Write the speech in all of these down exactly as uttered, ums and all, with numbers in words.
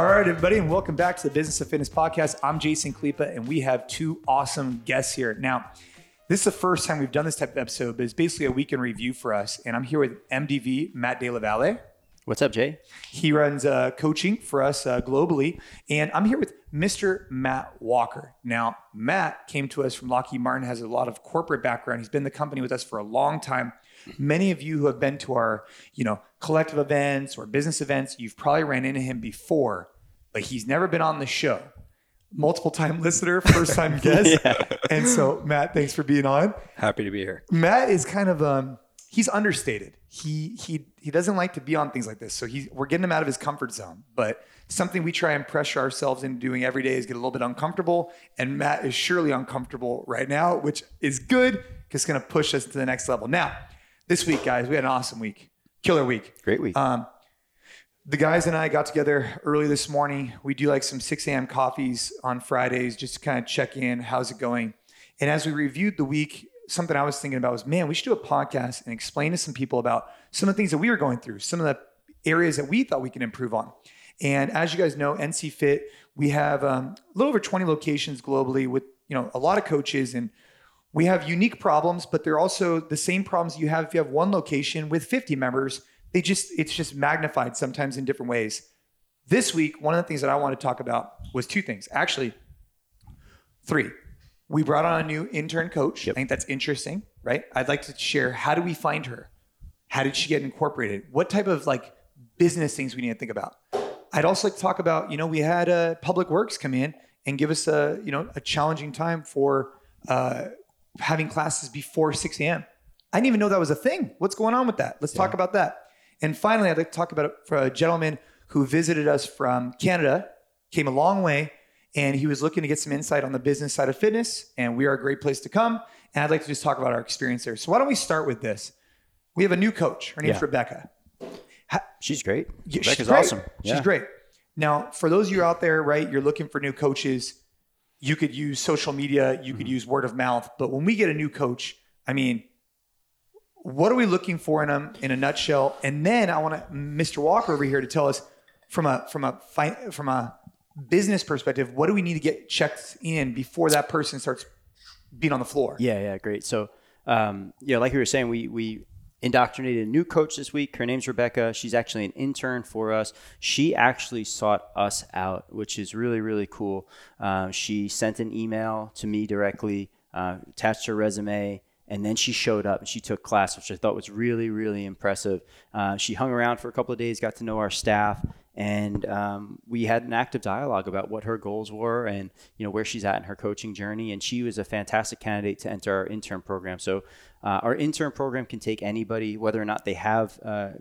All right, everybody, and welcome back to the Business of Fitness podcast. I'm Jason Kalipa, and we have two awesome guests here. Now, this is the first time we've done this type of episode, but it's basically a weekend review for us. And I'm here with M D V, Matt De La Valle. What's up, Jay? He runs uh, coaching for us uh, globally. And I'm here with Mister Matt Walker. Now, Matt came to us from Lockheed Martin, has a lot of corporate background. He's been in the company with us for a long time. Many of you who have been to our, you know, collective events or business events, you've probably ran into him before, but he's never been on the show. Multiple time listener, first time guest. Yeah. And so, Matt, thanks for being on. Happy to be here. Matt is kind of, um, he's understated. He he he doesn't like to be on things like this. So he's, we're getting him out of his comfort zone. But something we try and pressure ourselves into doing every day is get a little bit uncomfortable. And Matt is surely uncomfortable right now, which is good because it's going to push us to the next level. Now, this week, guys, we had an awesome week. Killer week. Great week. Um, the guys and I got together early this morning. We do like some six a.m. coffees on Fridays just to kind of check in. How's it going? And as we reviewed the week, something I was thinking about was, man, we should do a podcast and explain to some people about some of the things that we were going through, some of the areas that we thought we could improve on. And as you guys know, N C Fit, we have um, a little over twenty locations globally with, you know, a lot of coaches, and we have unique problems, but they're also the same problems you have if you have one location with fifty members. They just, it's just magnified sometimes in different ways. This week, one of the things that I want to talk about was two things. Actually, three. We brought on a new intern coach. Yep. I think that's interesting, right? I'd like to share, how do we find her? How did she get incorporated? What type of like business things we need to think about? I'd also like to talk about, you know, we had uh, Public Works come in and give us a, you know, a challenging time for, uh, having classes before six a.m. I didn't even know that was a thing. What's going on with that? Let's yeah. talk about that. And finally, I'd like to talk about it for a gentleman who visited us from Canada, came a long way, and he was looking to get some insight on the business side of fitness, and we are a great place to come. And I'd like to just talk about our experience there. So why don't we start with this? We have a new coach. Her name's yeah. Rebecca. She's great. Yeah, Rebecca's she's great. awesome. Yeah. She's great. Now, for those of you out there, right, you're looking for new coaches. You could use social media, you could mm-hmm. use word of mouth, but when we get a new coach, I mean, what are we looking for in them in a nutshell? And then I want to, Mister Walker over here to tell us from a, from a, from a business perspective, what do we need to get checked in before that person starts being on the floor? Yeah. Yeah. Great. So, um, yeah, like you were saying, we, we indoctrinated a new coach this week. Her name's Rebecca. She's actually an intern for us. She actually sought us out, which is really, really cool. Uh, she sent an email to me directly, uh, attached her resume, and then she showed up and she took class, which I thought was really, really impressive. Uh, she hung around for a couple of days, got to know our staff, and um, we had an active dialogue about what her goals were and, you know, where she's at in her coaching journey. And she was a fantastic candidate to enter our intern program. So Uh, our intern program can take anybody, whether or not they have uh,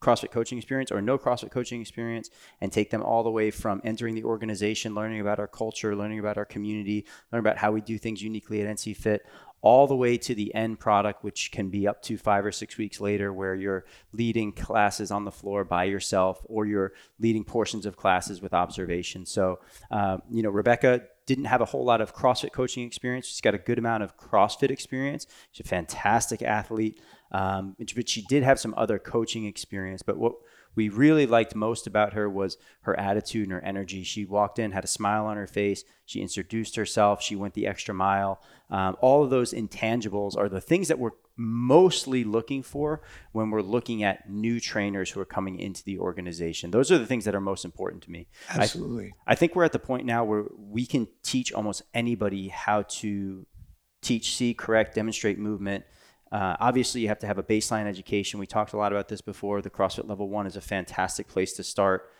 CrossFit coaching experience or no CrossFit coaching experience, and take them all the way from entering the organization, learning about our culture, learning about our community, learning about how we do things uniquely at N C Fit, all the way to the end product, which can be up to five or six weeks later, where you're leading classes on the floor by yourself, or you're leading portions of classes with observation. So, um, you know, Rebecca didn't have a whole lot of CrossFit coaching experience. She's got a good amount of CrossFit experience. She's a fantastic athlete, um, but she did have some other coaching experience. But what we really liked most about her was her attitude and her energy. She walked in, had a smile on her face. She introduced herself. She went the extra mile. Um, all of those intangibles are the things that we're mostly looking for when we're looking at new trainers who are coming into the organization. Those are the things that are most important to me. Absolutely. I, th- I think we're at the point now where we can teach almost anybody how to teach, see, correct, demonstrate movement. Uh, obviously, you have to have a baseline education. We talked a lot about this before. The CrossFit Level one is a fantastic place to start,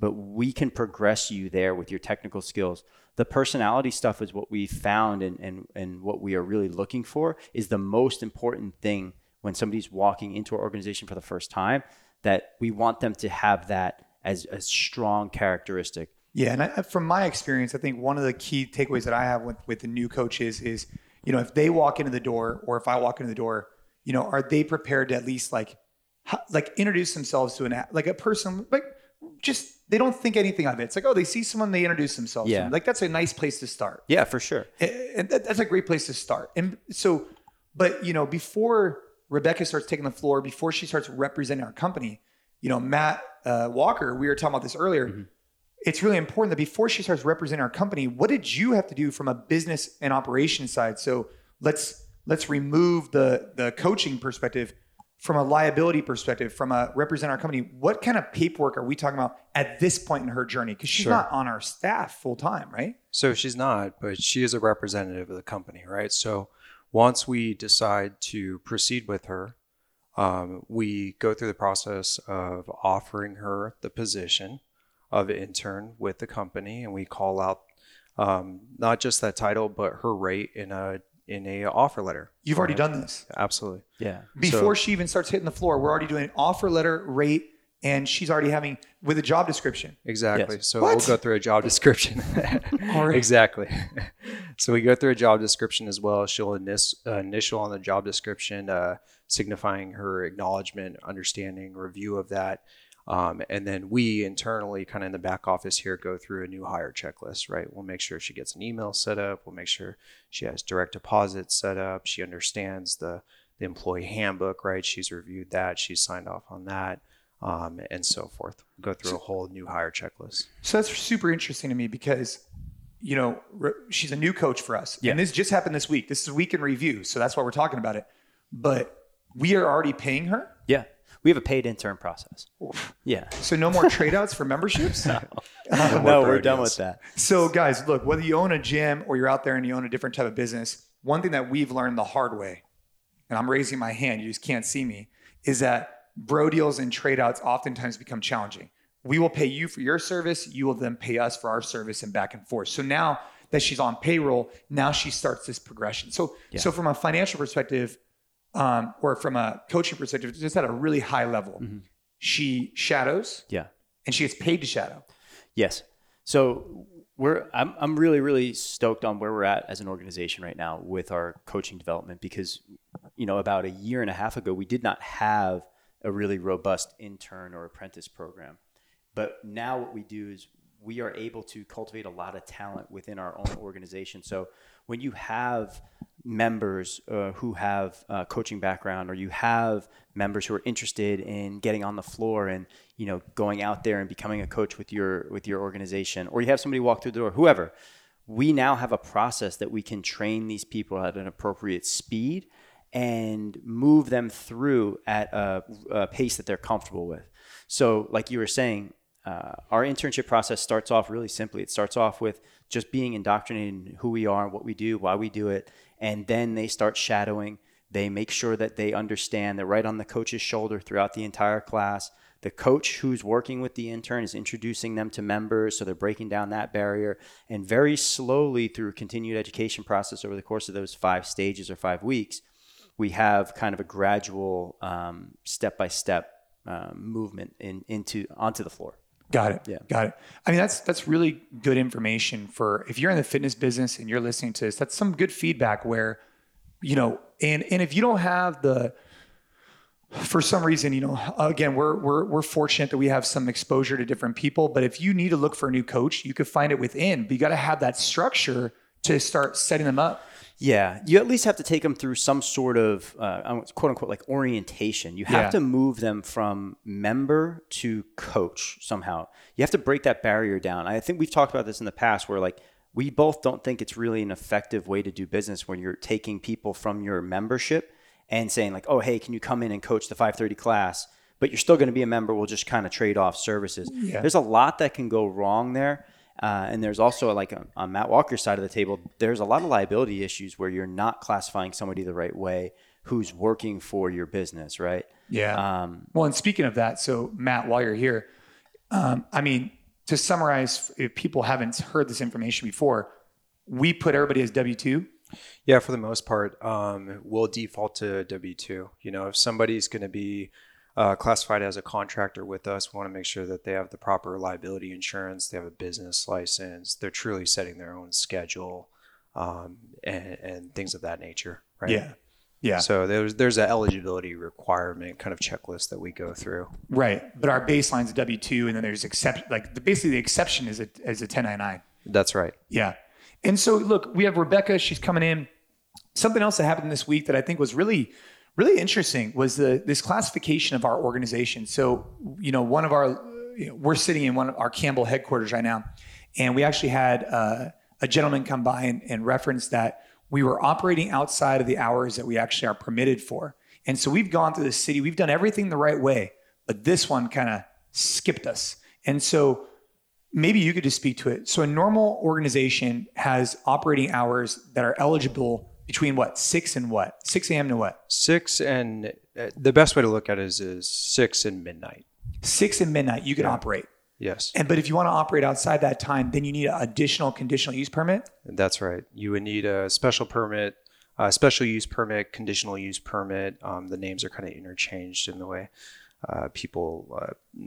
but we can progress you there with your technical skills. The personality stuff is what we found, and and, and what we are really looking for is the most important thing when somebody's walking into our organization for the first time, that we want them to have that as a strong characteristic. Yeah, and I, from my experience, I think one of the key takeaways that I have with, with the new coaches is, you know, if they walk into the door, or if I walk into the door, you know, are they prepared to at least like, like introduce themselves to an, like a person, like just, they don't think anything of it. It's like, oh, they see someone, they introduce themselves. Yeah. To them. Like that's a nice place to start. Yeah, for sure. And that's a great place to start. And so, but you know, before Rebecca starts taking the floor, before she starts representing our company, you know, Matt uh, Walker, we were talking about this earlier. Mm-hmm. it's really important that before she starts representing our company, what did you have to do from a business and operations side? So let's let's remove the the coaching perspective, from a liability perspective, from a represent our company. What kind of paperwork are we talking about at this point in her journey? Because she's sure. not on our staff full time, right? So she's not, but she is a representative of the company, right? So once we decide to proceed with her, um, we go through the process of offering her the position of intern with the company, and we call out um, not just that title, but her rate in a in a offer letter. You've already done this. Absolutely. Yeah. Before so, she even starts hitting the floor, we're already doing an offer letter, rate, and she's already having with a job description. Exactly. Yes. So what? We'll go through a job description. All right. Exactly. So we go through a job description as well. She'll inis- uh, initial on the job description, uh, signifying her acknowledgement, understanding, review of that. Um, and then we internally kind of in the back office here, go through a new hire checklist, right? We'll make sure she gets an email set up. We'll make sure she has direct deposit set up. She understands the, the employee handbook, right? She's reviewed that. She's signed off on that, um, and so forth. We'll go through a whole new hire checklist. So that's super interesting to me because, you know, re- she's a new coach for us. Yeah. And this just happened this week. This is week in review. So that's why we're talking about it. But we are already paying her. Yeah. We have a paid intern process. Oof. Yeah. So no more trade outs for memberships? No, uh, no we're done with that. So guys, look, whether you own a gym or you're out there and you own a different type of business, one thing that we've learned the hard way, and I'm raising my hand, you just can't see me, is that bro deals and trade outs oftentimes become challenging. We will pay you for your service. You will then pay us for our service and back and forth. So now that she's on payroll, now she starts this progression. So, yeah. so from a financial perspective, Um, or from a coaching perspective, just at a really high level. Mm-hmm. She shadows, yeah, and she gets paid to shadow. Yes. So we're I'm I'm really really stoked on where we're at as an organization right now with our coaching development because, you know, about a year and a half ago we did not have a really robust intern or apprentice program, but now what we do is we are able to cultivate a lot of talent within our own organization. So when you have members uh, who have a coaching background, or you have members who are interested in getting on the floor and, you know, going out there and becoming a coach with your with your organization, or you have somebody walk through the door, whoever, we now have a process that we can train these people at an appropriate speed and move them through at a, a pace that they're comfortable with. So like you were saying, Uh, our internship process starts off really simply. It starts off with just being indoctrinated in who we are, what we do, why we do it. And then they start shadowing. They make sure that they understand they're right on the coach's shoulder throughout the entire class. The coach who's working with the intern is introducing them to members. So they're breaking down that barrier. And very slowly through continued education process over the course of those five stages or five weeks, we have kind of a gradual um, step-by-step uh, movement in, into onto the floor. Got it. Yeah. Got it. I mean, that's that's really good information for if you're in the fitness business and you're listening to this. That's some good feedback where, you know, and and if you don't have the, for some reason, you know, again, we're we're we're fortunate that we have some exposure to different people. But if you need to look for a new coach, you could find it within. But you got to have that structure to start setting them up. Yeah, you at least have to take them through some sort of uh, quote unquote like orientation. You have yeah. to move them from member to coach somehow. You have to break that barrier down. I think we've talked about this in the past where like we both don't think it's really an effective way to do business when you're taking people from your membership and saying like, oh, hey, can you come in and coach the five thirty class? But you're still going to be a member. We'll just kind of trade off services. Yeah. There's a lot that can go wrong there. Uh, and there's also like a, on Matt Walker's side of the table, there's a lot of liability issues where you're not classifying somebody the right way who's working for your business, right? Yeah. Um, well, and speaking of that, so Matt, while you're here, um, I mean, to summarize, if people haven't heard this information before, we put everybody as W two. Yeah, for the most part, um, we'll default to W two. You know, if somebody's going to be Uh, classified as a contractor with us, we want to make sure that they have the proper liability insurance, they have a business license, they're truly setting their own schedule, um, and, and things of that nature, right? Yeah, yeah. So there's there's an eligibility requirement kind of checklist that we go through, right? But our baseline is W two, and then there's except like the, basically the exception is a is a ten ninety-nine. That's right. Yeah, and so look, we have Rebecca. She's coming in. Something else that happened this week that I think was really. Really interesting was the this classification of our organization. So, you know, one of our you know, we're sitting in one of our Campbell headquarters right now, and we actually had uh, a gentleman come by and, and reference that we were operating outside of the hours that we actually are permitted for. And so we've gone through the city, we've done everything the right way, but this one kind of skipped us. And so maybe you could just speak to it. So a normal organization has operating hours that are eligible between what? Six and what? six a.m. to what? Six and uh, the best way to look at it is, is six and midnight. Six and midnight, you can yeah. operate. Yes. And but if you want to operate outside that time, then you need an additional conditional use permit? That's right. You would need a special permit, a special use permit, conditional use permit. Um, the names are kind of interchanged in the way uh, people uh,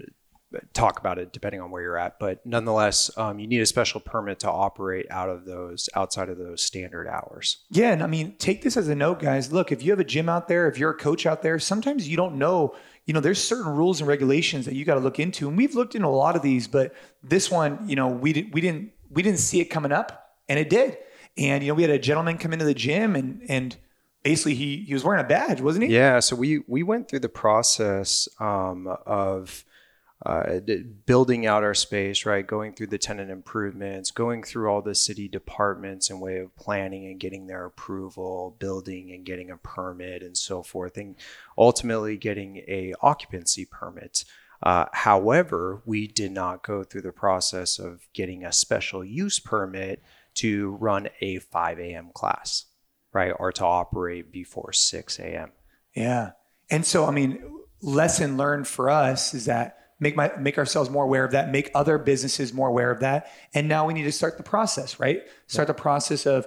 talk about it, depending on where you're at. But nonetheless, um, you need a special permit to operate out of those, outside of those standard hours. Yeah. And I mean, take this as a note, guys. Look, if you have a gym out there, if you're a coach out there, sometimes you don't know, you know, there's certain rules and regulations that you got to look into. And we've looked into a lot of these, but this one, you know, we didn't, we didn't, we didn't see it coming up, and it did. And, you know, we had a gentleman come into the gym and, and basically he, he was wearing a badge, wasn't he? Yeah. So we, we went through the process um, of, Uh, building out our space, right? Going through the tenant improvements, going through all the city departments and way of planning and getting their approval, building and getting a permit and so forth, and ultimately getting a occupancy permit. Uh, however, we did not go through the process of getting a special use permit to run a five a.m. class, right? Or to operate before six a.m. Yeah. And so, I mean, lesson learned for us is that Make my make ourselves more aware of that. Make other businesses more aware of that. And now we need to start the process, right? Start the process of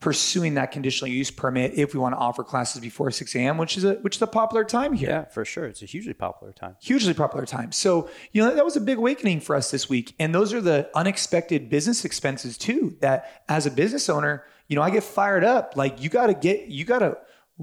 pursuing that conditional use permit if we want to offer classes before six a.m., which is a which is a popular time here. Yeah, for sure. It's a hugely popular time. Hugely popular time. So, you know, that was a big awakening for us this week. And those are the unexpected business expenses too. That as a business owner, you know, I get fired up. Like you gotta get you gotta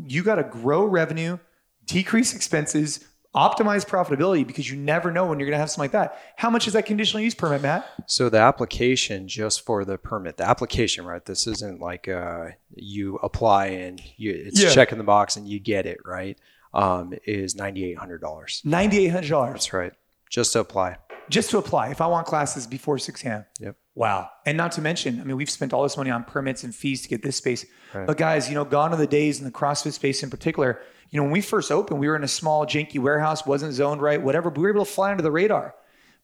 you gotta grow revenue, decrease expenses, optimize profitability, because you never know when you're going to have something like that. How much is that conditional use permit, Matt? So the application just for the permit, the application, right? This isn't like uh, you apply and you, it's yeah. checking the box and you get it, right? Um, is nine thousand eight hundred dollars. nine thousand eight hundred dollars. That's right. Just to apply. Just to apply. If I want classes before six a.m. Yep. Wow. And not to mention, I mean, we've spent all this money on permits and fees to get this space. Right. But guys, you know, gone are the days in the CrossFit space in particular. You know, when we first opened, we were in a small, janky warehouse, wasn't zoned right, whatever, but we were able to fly under the radar.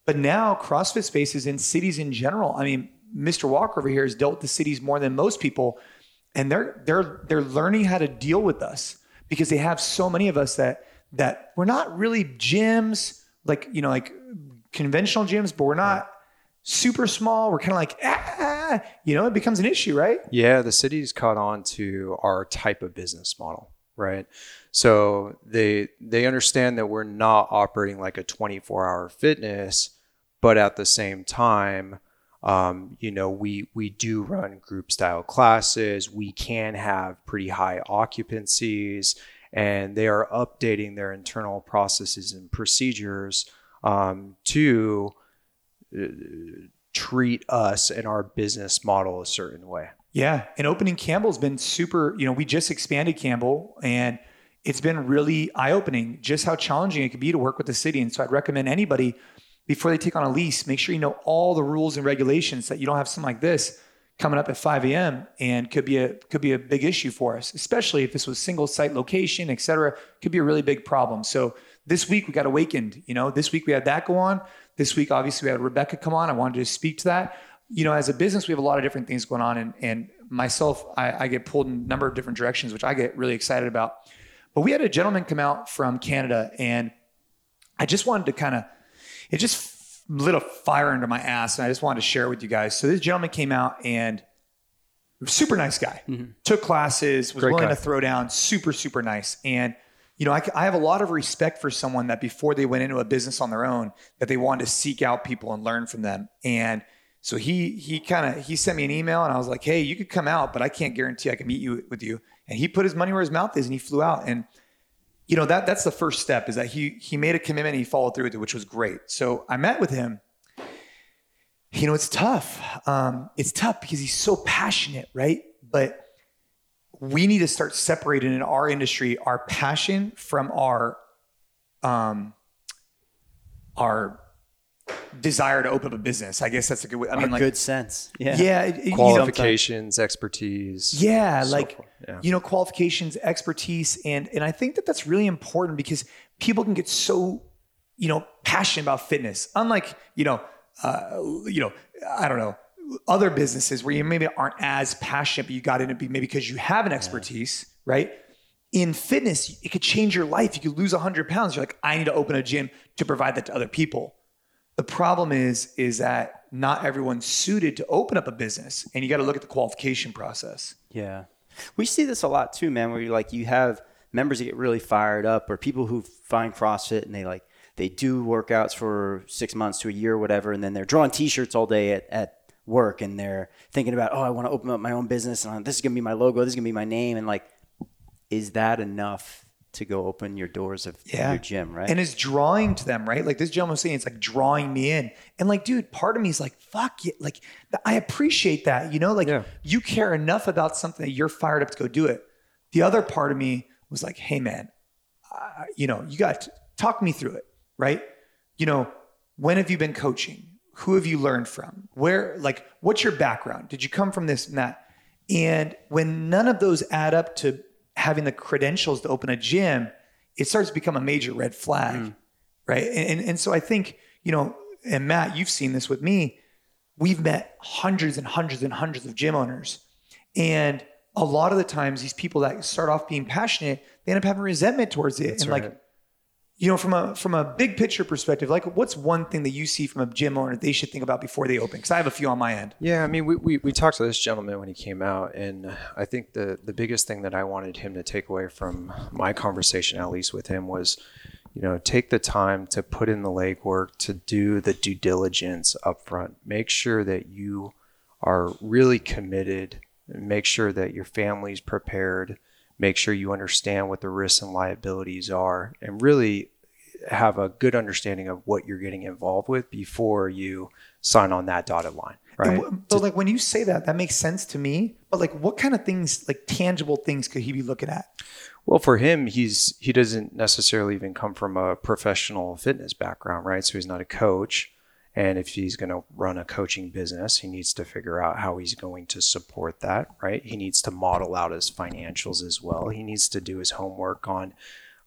But now CrossFit spaces in cities in general, I mean, Mister Walker over here has dealt with the cities more than most people, and they're they're they're learning how to deal with us because they have so many of us that that we're not really gyms, like, you know, like conventional gyms, but we're not right. super small. We're kind of like, ah, you know, it becomes an issue, right? Yeah, the city's caught on to our type of business model. Right. So they they understand that we're not operating like a twenty-four hour fitness, but at the same time, um, you know, we we do run group style classes. We can have pretty high occupancies, and they are updating their internal processes and procedures um, to uh, treat us and our business model a certain way. Yeah. And opening Campbell's been super, you know, we just expanded Campbell and it's been really eye-opening just how challenging it could be to work with the city. And so I'd recommend anybody before they take on a lease, make sure you know all the rules and regulations that you don't have something like this coming up at five a.m. and could be a, could be a big issue for us, especially if this was single site location, et cetera, could be a really big problem. So this week we got awakened, you know, this week we had that go on. This week, obviously we had Rebecca come on. I wanted to speak to that. You know, as a business, we have a lot of different things going on. And, and myself, I, I get pulled in a number of different directions, which I get really excited about. But we had a gentleman come out from Canada, and I just wanted to kind of, it just lit a fire under my ass. And I just wanted to share it with you guys. So this gentleman came out and super nice guy, mm-hmm. took classes, was Great willing guy. to throw down, super, super nice. And, you know, I, I have a lot of respect for someone that before they went into a business on their own, that they wanted to seek out people and learn from them. And So he he kind of, he sent me an email and I was like, hey, you could come out, but I can't guarantee I can meet you with you. And he put his money where his mouth is and he flew out. And, you know, that that's the first step is that he he made a commitment and he followed through with it, which was great. So I met with him. You know, it's tough. Um, it's tough because he's so passionate, right? But we need to start separating in our industry our passion from our, um, our desire to open up a business. I guess that's a good way. I mean, a like good sense. Yeah. Yeah. It, qualifications, you know, expertise. Yeah. So like, yeah. you know, qualifications, expertise. And, and I think that that's really important because people can get so, you know, passionate about fitness. Unlike, you know, uh, you know, I don't know, other businesses where you maybe aren't as passionate, but you got in it maybe because you have an expertise, yeah. right? In fitness, it could change your life. You could lose one hundred pounds. You're like, I need to open a gym to provide that to other people. The problem is, is that not everyone's suited to open up a business, and you got to look at the qualification process. Yeah. We see this a lot too, man, where you like, you have members that get really fired up or people who find CrossFit and they like, they do workouts for six months to a year or whatever. And then they're drawing t-shirts all day at, at work, and they're thinking about, oh, I want to open up my own business, and this is going to be my logo. This is going to be my name. And like, is that enough to go open your doors of yeah. your gym, right? And it's drawing to them, right? Like this gentleman was saying, it's like drawing me in. And like, dude, part of me is like, fuck it. Like, I appreciate that, you know? Like, yeah. you care enough about something that you're fired up to go do it. The other part of me was like, hey, man, uh, you know, you got to talk me through it, right? You know, when have you been coaching? Who have you learned from? Where, like, what's your background? Did you come from this and that? And when none of those add up to having the credentials to open a gym, it starts to become a major red flag. Mm. Right. And, and so I think, you know, and Matt, you've seen this with me. We've met hundreds and hundreds and hundreds of gym owners. And a lot of the times these people that start off being passionate, they end up having resentment towards it. That's and right. like, you know, from a, from a big picture perspective, like what's one thing that you see from a gym owner they should think about before they open? Cause I have a few on my end. Yeah. I mean, we, we, we talked to this gentleman when he came out, and I think the, the biggest thing that I wanted him to take away from my conversation, at least with him, was, you know, take the time to put in the legwork, to do the due diligence upfront, make sure that you are really committed, make sure that your family's prepared, make sure you understand what the risks and liabilities are, and really have a good understanding of what you're getting involved with before you sign on that dotted line. Right. W- but to- like when you say that, that makes sense to me, but like what kind of things, like tangible things could he be looking at? Well, for him, he's, he doesn't necessarily even come from a professional fitness background, right? So he's not a coach. And if he's going to run a coaching business, he needs to figure out how he's going to support that, right? He needs to model out his financials as well. He needs to do his homework on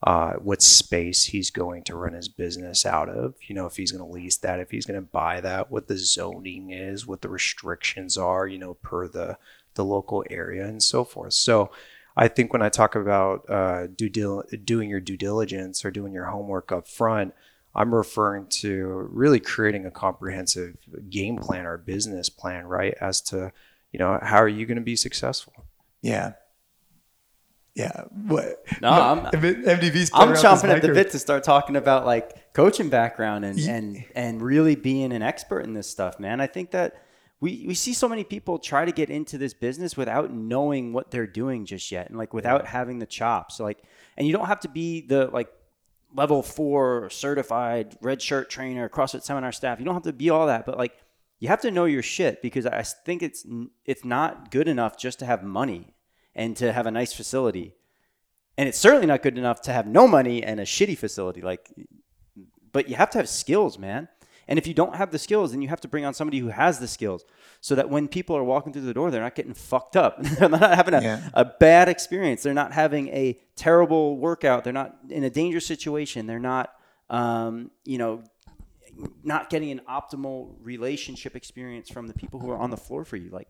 uh, what space he's going to run his business out of. You know, if he's going to lease that, if he's going to buy that, what the zoning is, what the restrictions are, you know, per the, the local area and so forth. So I think when I talk about uh, due dil- doing your due diligence or doing your homework up front, I'm referring to really creating a comprehensive game plan or business plan, right? As to, you know, how are you going to be successful? Yeah. Yeah. What? No, I'm, M D V's I'm chomping at the bit to start talking about like coaching background and, yeah. and, and really being an expert in this stuff, man. I think that we, we see so many people try to get into this business without knowing what they're doing just yet. And like without yeah. having the chops. So like, and you don't have to be the like, level four certified red shirt trainer, CrossFit seminar staff. You don't have to be all that, but like you have to know your shit, because I think it's, it's not good enough just to have money and to have a nice facility. And it's certainly not good enough to have no money and a shitty facility. Like, but you have to have skills, man. And if you don't have the skills, then you have to bring on somebody who has the skills so that when people are walking through the door, they're not getting fucked up. They're not having a, yeah. a bad experience. They're not having a terrible workout. They're not in a dangerous situation. They're not, um, you know, not getting an optimal relationship experience from the people who are on the floor for you. Like,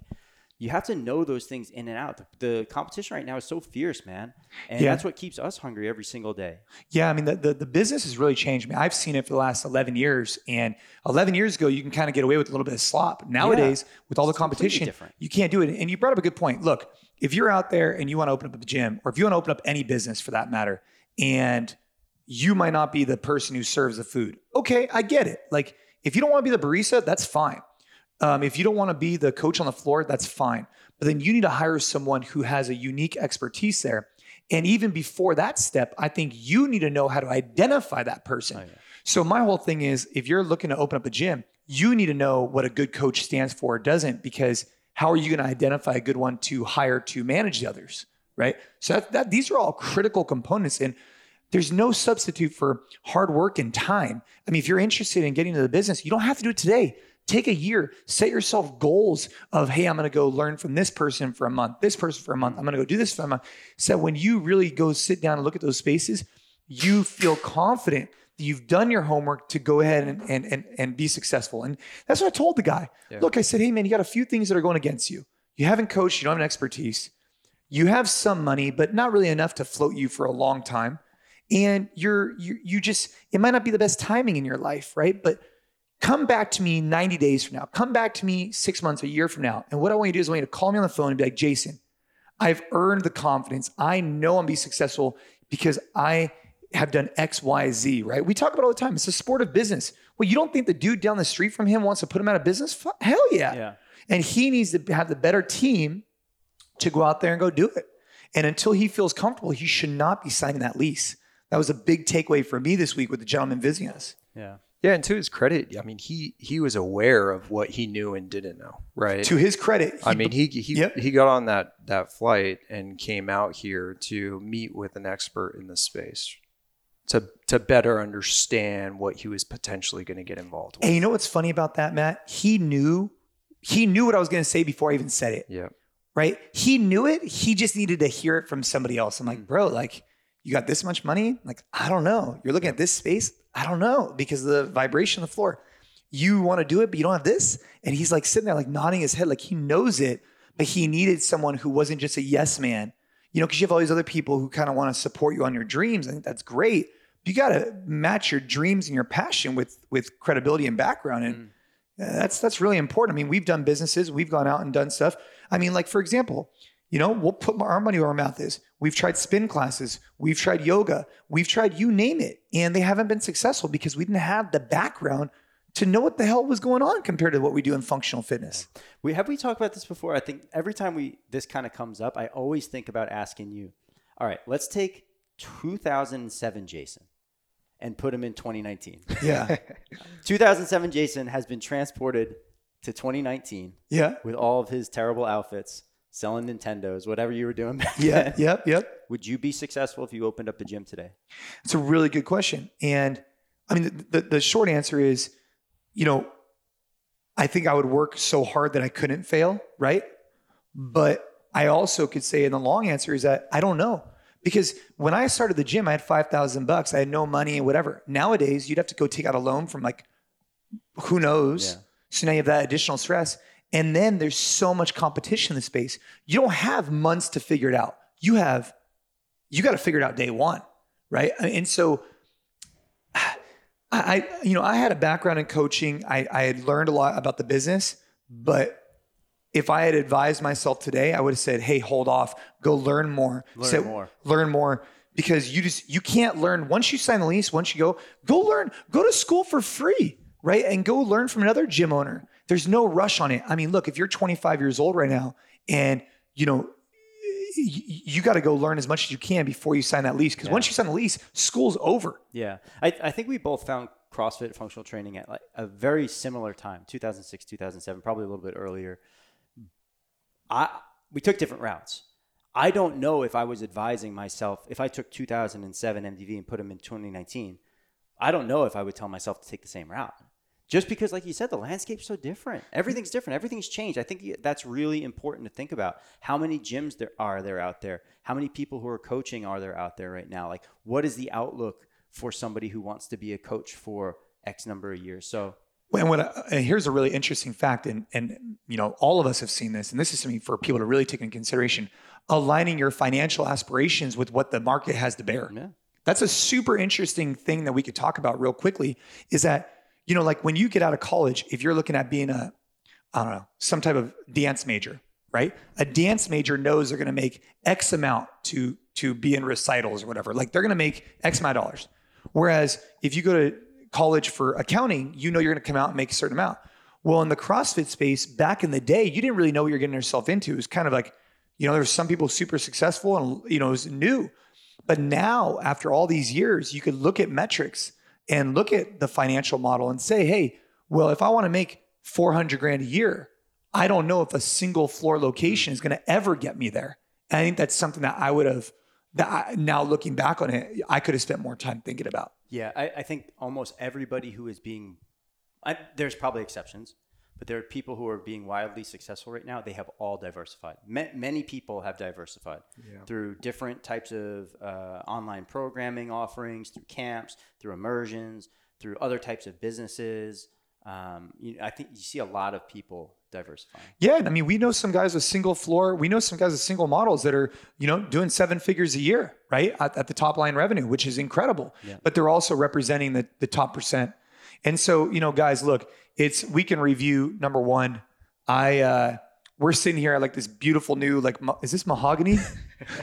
you have to know those things in and out. The, the competition right now is so fierce, man. And yeah. that's what keeps us hungry every single day. Yeah. I mean, the, the, the business has really changed. I mean, I've seen it for the last eleven years. And eleven years ago, you can kind of get away with a little bit of slop. Nowadays, yeah. with all the competition, you can't do it. And you brought up a good point. Look, if you're out there and you want to open up a gym, or if you want to open up any business for that matter, and you might not be the person who serves the food. Okay. I get it. Like, if you don't want to be the barista, that's fine. Um, if you don't want to be the coach on the floor, that's fine. But then you need to hire someone who has a unique expertise there. And even before that step, I think you need to know how to identify that person. Oh, yeah. So my whole thing is, if you're looking to open up a gym, you need to know what a good coach stands for or doesn't, because how are you going to identify a good one to hire to manage the others, right? So that, that these are all critical components. And There's no substitute for hard work and time. I mean, if you're interested in getting into the business, you don't have to do it today. Take a year, set yourself goals of, hey, I'm going to go learn from this person for a month, this person for a month. I'm going to go do this for a month. So when you really go sit down and look at those spaces, you feel confident that you've done your homework to go ahead and, and, and, and be successful. And that's what I told the guy. Yeah. Look, I said, hey man, you got a few things that are going against you. You haven't coached, you don't have an expertise. You have some money, but not really enough to float you for a long time. And you're, you, you just, it might not be the best timing in your life, right? But come back to me ninety days from now. Come back to me six months, a year from now. And what I want you to do is I want you to call me on the phone and be like, Jason, I've earned the confidence. I know I'm going to be successful because I have done X, Y, Z, right? We talk about it all the time. It's a sport of business. Well, you don't think the dude down the street from him wants to put him out of business? Hell yeah. yeah. And he needs to have the better team to go out there and go do it. And until he feels comfortable, he should not be signing that lease. That was a big takeaway for me this week with the gentleman visiting us. Yeah. Yeah, and to his credit, I mean, he he was aware of what he knew and didn't know, right? To his credit. He, I mean, he he, yep. he got on that, that flight and came out here to meet with an expert in the space to to better understand what he was potentially going to get involved with. And you know what's funny about that, Matt? He knew he knew what I was going to say before I even said it. Yeah. Right? He knew it. He just needed to hear it from somebody else. I'm like, mm. bro, like, you got this much money? Like, I don't know. You're looking at this space? I don't know, because of the vibration of the floor. You want to do it, but you don't have this? And he's like sitting there like nodding his head like he knows it, but he needed someone who wasn't just a yes man. You know, because you have all these other people who kind of want to support you on your dreams. I think that's great. But you got to match your dreams and your passion with with credibility and background. And mm. that's that's really important. I mean, we've done businesses. We've gone out and done stuff. I mean, like, for example, you know, we'll put our money where our mouth is. We've tried spin classes. We've tried yoga. We've tried you name it. And they haven't been successful because we didn't have the background to know what the hell was going on compared to what we do in functional fitness. We have we talked about this before? I think every time we this kind of comes up, I always think about asking you, all right, let's take two thousand seven Jason and put him in twenty nineteen. Yeah. two thousand seven Jason has been transported to twenty nineteen. Yeah. With all of his terrible outfits. Selling Nintendos, whatever you were doing back yeah, then. Yep, yep. Would you be successful if you opened up a gym today? It's a really good question. And I mean, the, the, the short answer is, you know, I think I would work so hard that I couldn't fail, right? But I also could say, and the long answer is that I don't know. Because when I started the gym, I had five thousand bucks. I had no money and whatever. Nowadays, you'd have to go take out a loan from like, who knows? Yeah. So now you have that additional stress. And then there's so much competition in the space. You don't have months to figure it out. You have, you got to figure it out day one, right? And so I, you know, I had a background in coaching. I, I had learned a lot about the business, but if I had advised myself today, I would have said, hey, hold off, go learn more, learn so, more, learn more. Because you just, you can't learn once you sign the lease, once you go, go learn, go to school for free, right? And go learn from another gym owner. There's no rush on it. I mean, look, if you're twenty-five years old right now and, you know, you, you got to go learn as much as you can before you sign that lease. Because yeah. once you sign the lease, school's over. Yeah. I, I think we both found CrossFit functional training at like a very similar time, two thousand six, two thousand seven, probably a little bit earlier. I We took different routes. I don't know if I was advising myself, if I took two thousand seven M D V and put them in twenty nineteen, I don't know if I would tell myself to take the same route. Just because, like you said, the landscape's so different. Everything's different. Everything's changed. I think that's really important to think about. How many gyms there are there out there? How many people who are coaching are there out there right now? Like, what is the outlook for somebody who wants to be a coach for X number of years? So, and what I, and here's a really interesting fact, and and you know, all of us have seen this, and this is something for people to really take into consideration: aligning your financial aspirations with what the market has to bear. Yeah. That's a super interesting thing that we could talk about real quickly. Is that, you know, like when you get out of college, if you're looking at being a, I don't know, some type of dance major, right? A dance major knows they're going to make X amount to to be in recitals or whatever. Like, they're going to make X amount of dollars. Whereas if you go to college for accounting, you know you're going to come out and make a certain amount. Well, in the CrossFit space, back in the day, you didn't really know what you're getting yourself into. It was kind of like, you know, there were some people super successful and, you know, it was new. But now, after all these years, you could look at metrics and look at the financial model and say, hey, well, if I want to make four hundred grand a year, I don't know if a single floor location is going to ever get me there. And I think that's something that I would have, that I, now looking back on it, I could have spent more time thinking about. Yeah, I, I think almost everybody who is being, I, there's probably exceptions, but there are people who are being wildly successful right now. They have all diversified. Ma- many people have diversified yeah. through different types of uh, online programming offerings, through camps, through immersions, through other types of businesses. Um, you, I think you see a lot of people diversifying. Yeah. I mean, we know some guys with single floor. We know some guys with single models that are, you know, doing seven figures a year, right? At, at the top line revenue, which is incredible. Yeah. But they're also representing the, the top percent. And so, you know, guys, look, it's, we can review number one. I, uh, we're sitting here at like this beautiful new, like, ma- is this mahogany?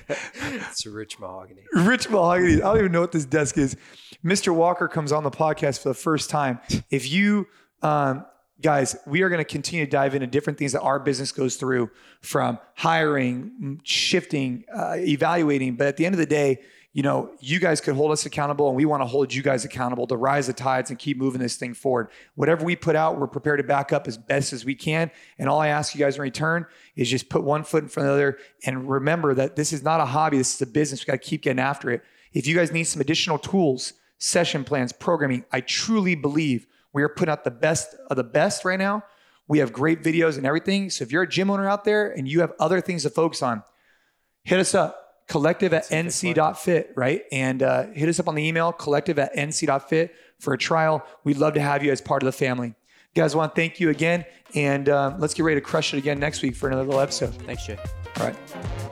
It's a rich mahogany. Rich mahogany. I don't even know what this desk is. Mister Walker comes on the podcast for the first time. If you, um, guys, we are going to continue to dive into different things that our business goes through, from hiring, shifting, uh, evaluating. But at the end of the day, you know, you guys could hold us accountable, and we want to hold you guys accountable to rise the tides and keep moving this thing forward. Whatever we put out, we're prepared to back up as best as we can. And all I ask you guys in return is just put one foot in front of the other and remember that this is not a hobby. This is a business. We got to keep getting after it. If you guys need some additional tools, session plans, programming, I truly believe we are putting out the best of the best right now. We have great videos and everything. So if you're a gym owner out there and you have other things to focus on, hit us up. Collective at N C dot fit, right? And uh, hit us up on the email, collective at N C dot fit for a trial. We'd love to have you as part of the family. Guys, I want to thank you again. And uh, let's get ready to crush it again next week for another little episode. Thanks, Jay. All right.